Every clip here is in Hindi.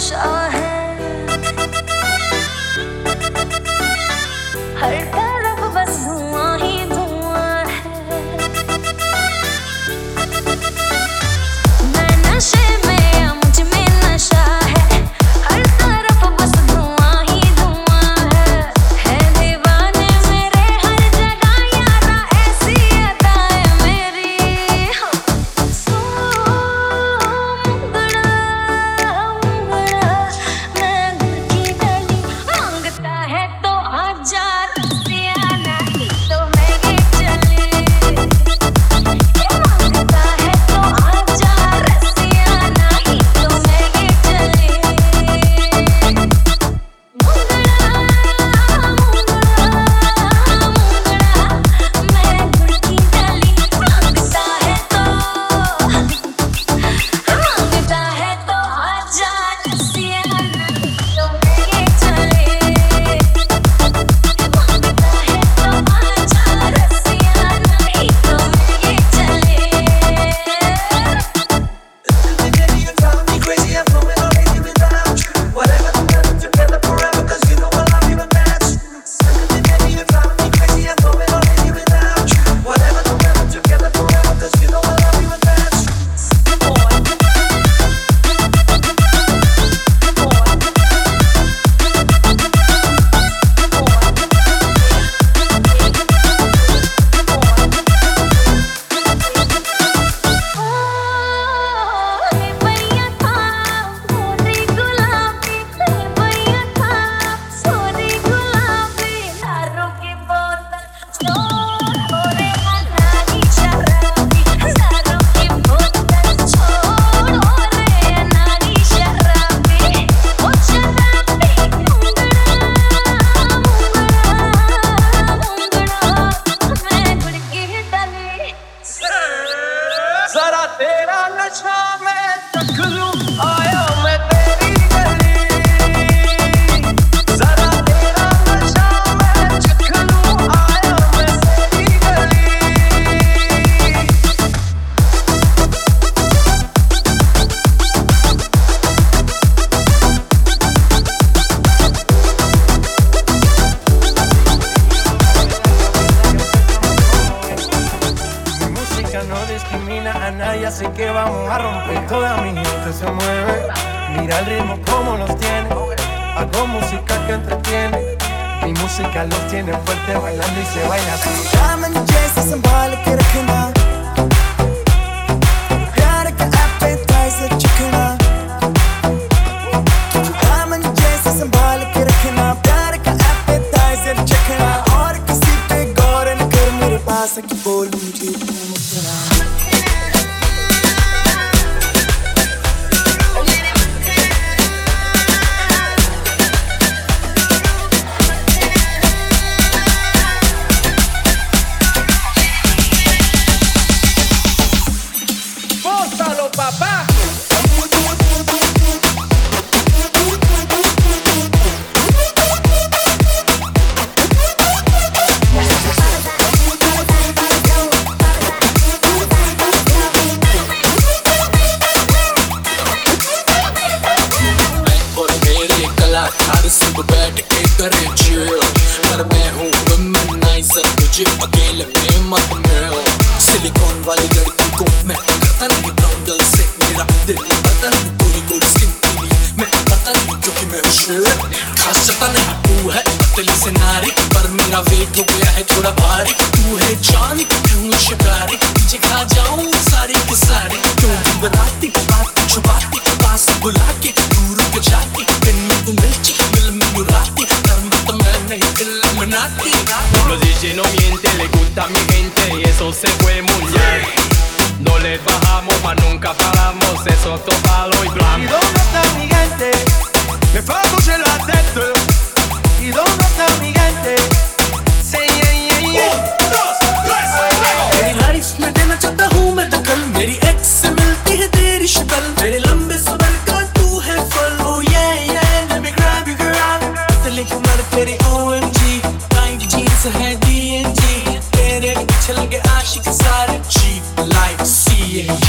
नशा है, हर तरफ बस धुआं ही धुआं है। मैं नशे में, मुझ में नशा है, हर तरफ बस धुआं ही धुआं है। दीवाने मेरे हर जगह यारा, ऐसी अदा है मेरी। मुंगड़ा मैं गुड़ की डाली, मांगता है तो हजार तेरा नशा मैं तक लूं, आया मैं तेरी गली। जरा तेरा नशा मैं तक लूं, आया मैं तेरी गली। Mi música no discrimina a nadie, así que vamos a romper. Toda mi gente se mueve, mira el ritmo como los tiene. Hago música que entretiene, mi música los tiene fuerte bailando y se baila así. Dame जैसे संभाल के रखना, प्यार का appetizer चखना। Dame जैसे संभाल के रखना, प्यार का appetizer चखना। और किसी पे गौर न कर, मेरे पास आके बोल मुझे मुस्कुरा। Papá मैं और मेरे कलाकार सब बैठ के करे चिल, पर मैं हूँ वुमनाइजर, मुझे अकेले में मत मिलो। सिलिकॉन वाली लड़की को मैं करता नहीं ब्राउन गर्ल से मेरा दिल, करता नहीं पूरी गोरी स्किन पीली, मैं करता नहीं क्योंकि मैं होशियार खास चलता नहीं। तू है पतली से नारी, पर मेरा वेट हो गया है थोड़ा भारी। तू है जानी कि मैं हूँ शिकारी, तुझे खा जाऊँ सारी की सारी। क्यों दिन रात की बात छुपाती, पास बुला के दूर पे जाती, दिन में तू मिलती दिल में बुराती, कर्म तो मैं नहीं दिल मनाती। Lo dice no miente, le gusta a mi gente y eso se fue muy bien. No le bajamos, mas nunca paramos, eso es todo palo y blanco. ¿Y dónde está mi gente? Me vamos en la tête. ¿Y dónde está mi gente? Say yeah yeah yeah. 1, 2, 3. तेरी लाइफ में देना चाहता हूँ मैं दखल, मेरी एक्स से मिलती है तेरी शक्ल, मेरे लंबे सबर का तू है फल। Oh yeah yeah, let me grab you girl. तेरी कमर तेरी OMG. है DNG, तेरे पीछे लगे आशिक सारे। Cheap life CNG।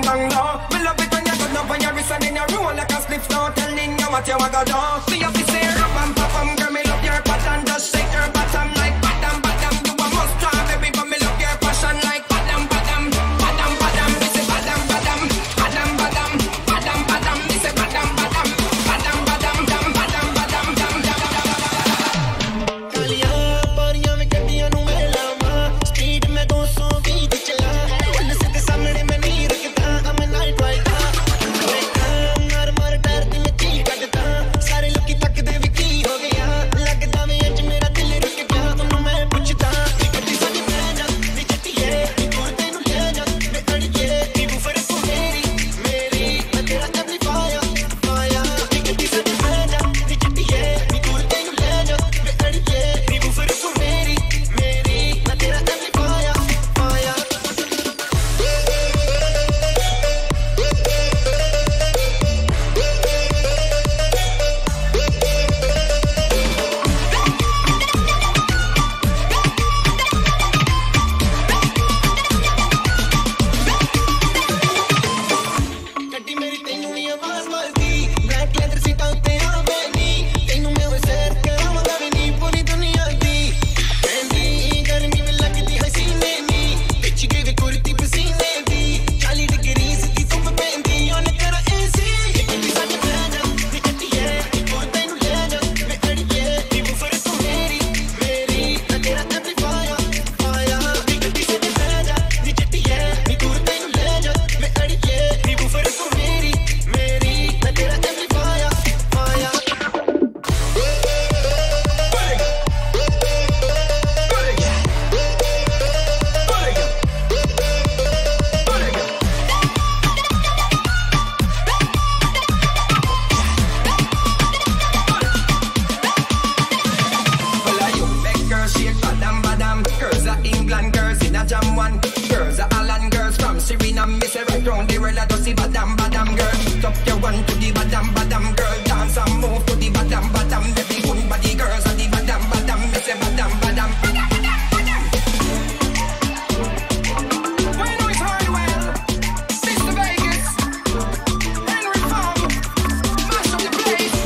bang bang down. Me love it when you turn up on your wrist and in your roll like a spliff now. Tell me now what you want to do. See if you say rub and pop and girl, me love your pattern. Just shake your bottom like badam badam. You a must have every but me love your passion like badam badam badam badam. Me say badam badam badam badam badam badam. Me say badam badam badam badam badam badam badam badam. कालिया परियां में कटियां नू मैं लामा स्पीड में 220 चला उनसे तेरे सामने में नहीं रुकता अब मैं नाइट वाइट बैठा मर मर डर दिल ची कटता सारे लोग की तक दे विकी हो गया लगता मैं आज मेरा दिल रुक गया तुम मैं पूछता कटी सा ले जा दिखती है तू तेनू ले जा मैं अड़के तू फिर तू मेरी मेरी मैं तेरा तब निभाया पाया कटी सा ले जा दिखती है तू तेनू ले जा मैं अड़के तू फिर तू मेरी मेरी मैं तेरा तब निभाया पाया ਗੱਡੀ ਮੇਰੀ ਤੈਨੂੰ ਨਹੀਂ ਆਵਾਜ਼ ਮਾਰਦੀ ਬਲੈਕ ਲੈਦਰ ਸੀਟਾਂ ਉੱਤੇ ਆਵੇ ਨਹੀਂ ਤੈਨੂੰ ਮੈਂ ਉਹ ਸੈਰ ਕਰਾਉਂਦਾ ਵੀ ਨਹੀਂ ਪੂਰੀ ਦੁਨੀਆ ਦੀ ਕਹਿੰਦੀ ਗਰਮੀ ਵਿੱਚ ਲੱਗਦੀ ਹਸੀਨੇ ਨਹੀਂ ਵਿੱਚ ਗਈ ਵੇ ਕੁਰਤੀ ਪਸੀਨੇ ਦੀ 40 ਡਿਗਰੀ ਦੀ ਧੁੱਪ ਪੈਂਦੀ ਓਨ ਤੇਰਾ ਏਸੀ ਗੱਡੀ ਸਾਡੇ ਲੈ ਜਾ ਦਿੱਤੀ ਹੈ ਤੂੰ ਤੈਨੂੰ ਲੈ ਜਾ ਮੈਂ ਅੜੀਏ ਤੂੰ ਫਿਰ ਤੂੰ ਮੇਰੀ ਮੇਰੀ ਮੈਂ ਤੇਰਾ ਤਬ ਨਿਭਾਇਆ ਪਾਇਆ ਗੱਡੀ ਸਾਡੇ ਲੈ ਜਾ ਦਿੱਤੀ ਹੈ ਤੂੰ ਤੈਨੂੰ ਲੈ ਜਾ ਮੈਂ ਅੜੀਏ ਤੂੰ ਫਿਰ ਤੂੰ ਮੇਰੀ ਮੇਰੀ ਮੈਂ ਤੇਰਾ ਤਬ ਨਿਭਾਇਆ ਪਾਇਆ Follow you, make girls shake, badam badam. Girls are England, girls in a jam one. Girls are Holland, girls from Suriname. Me say right round the world, I just see badam badam girl. Top your one to the badam badam girl. Dance and move to the badam badam. Every one body girls are the badam badam. Me say badam badam. Badam, badam, badam. Well, you know it's Hollywell, Mr. Vegas, Henry Fong, mash up the place.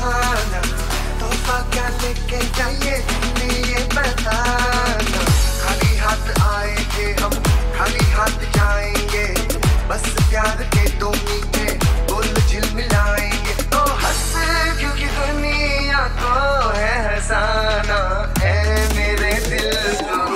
जाना, तोहफा क्या लेके जाइए तुम्हें ये बताना। खाली हाथ आएंगे हम, खाली हाथ जाएंगे, बस प्यार के दो मीठे बोल झिलमिलाएंगे। तो हंस क्योंकि दुनिया को है हंसाना है मेरे दिल को।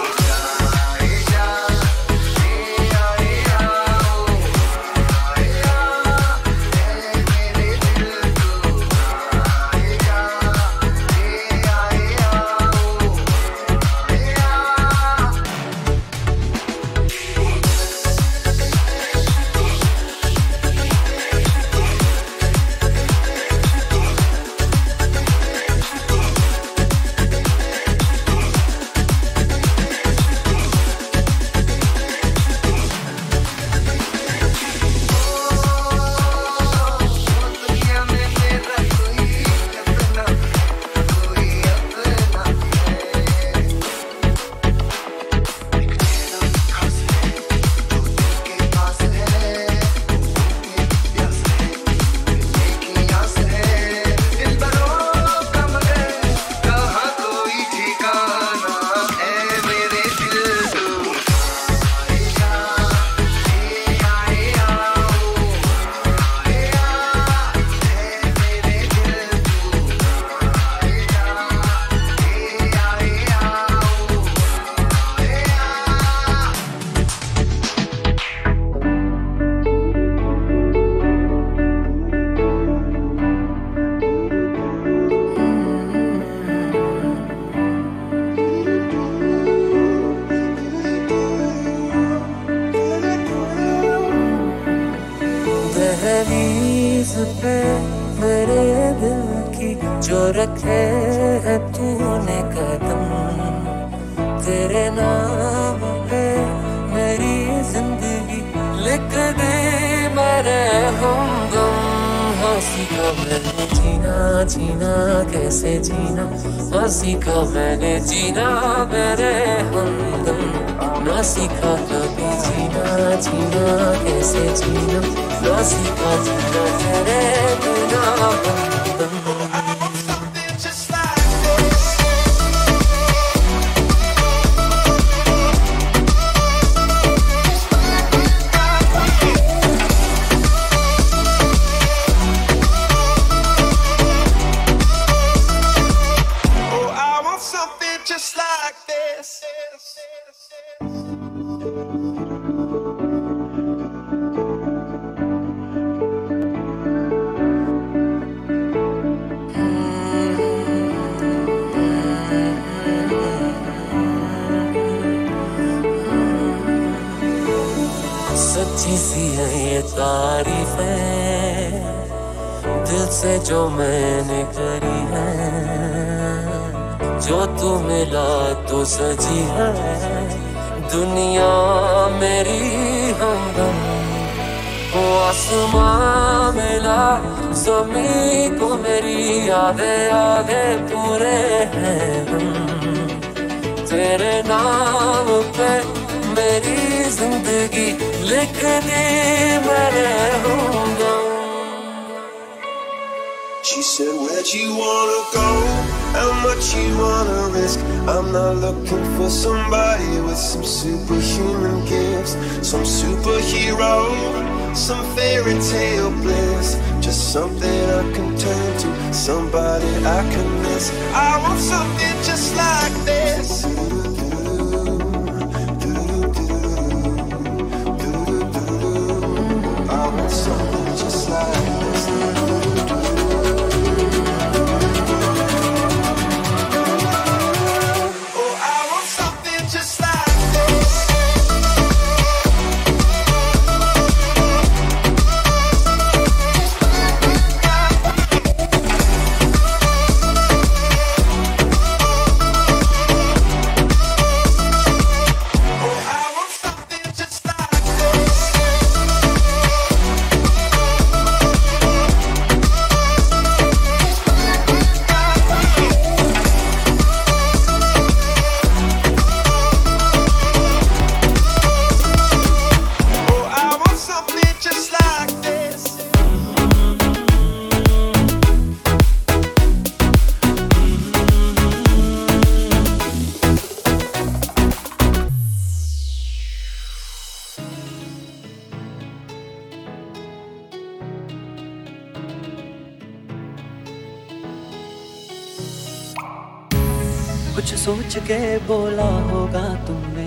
कुछ सोच के बोला होगा तुमने,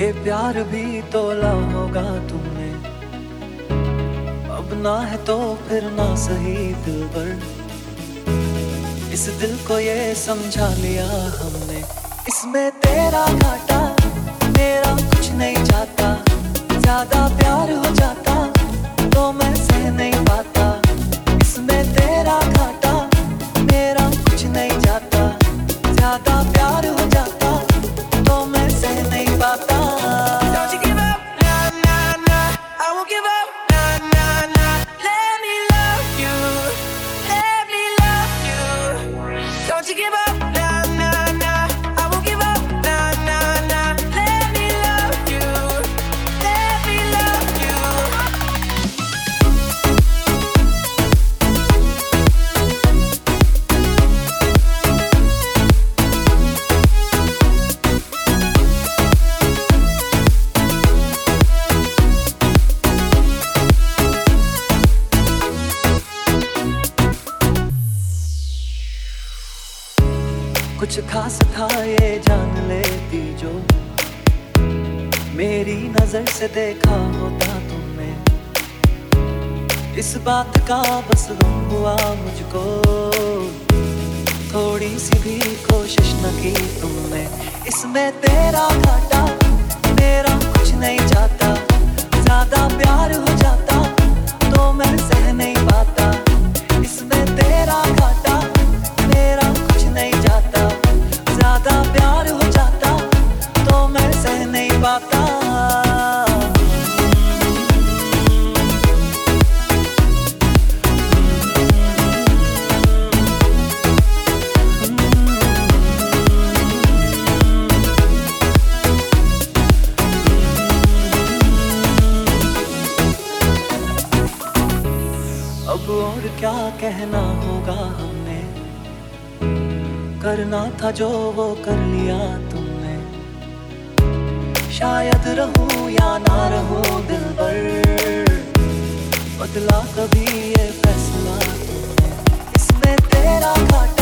ये प्यार भी तोला होगा तुमने। अब ना है तो फिर ना सही दिल पर, इस दिल को ये समझा लिया हमने। इसमें तेरा घाटा मेरा कुछ नहीं जाता, ज्यादा प्यार हो जाता तो मैं सह नहीं पाता। इसमें तेरा घाटा मेरा कुछ नहीं जाता, ज्यादा प्यार हो जाता तो मैं सह नहीं पाता। Don't you give up, nah nah nah, I won't give up, nah nah nah. Let me love you, let me love you. Don't you give up, nah nah nah, I won't give up, nah nah nah. Let me love you, let me love you. कुछ खास था ये जान लेती जो, मेरी नजर से देखा होता तुमने। इस बात का बस गम हुआ मुझको, थोड़ी सी भी कोशिश न की तुमने। इसमें तेरा घाटा मेरा कुछ नहीं जाता, ज्यादा प्यार हो जाता तो मैं सह नहीं पाता। इसमें तेरा घाटा मेरा कुछ नहीं जाता, ज्यादा प्यार हो जाता तो मैं सह नहीं पाता। अब और क्या कहना होगा हमने, करना था जो वो कर लिया तुमने। शायद रहूं या ना रहूं दिल पर, बदला कभी ये फैसला तुमने। इसमें तेरा घाटा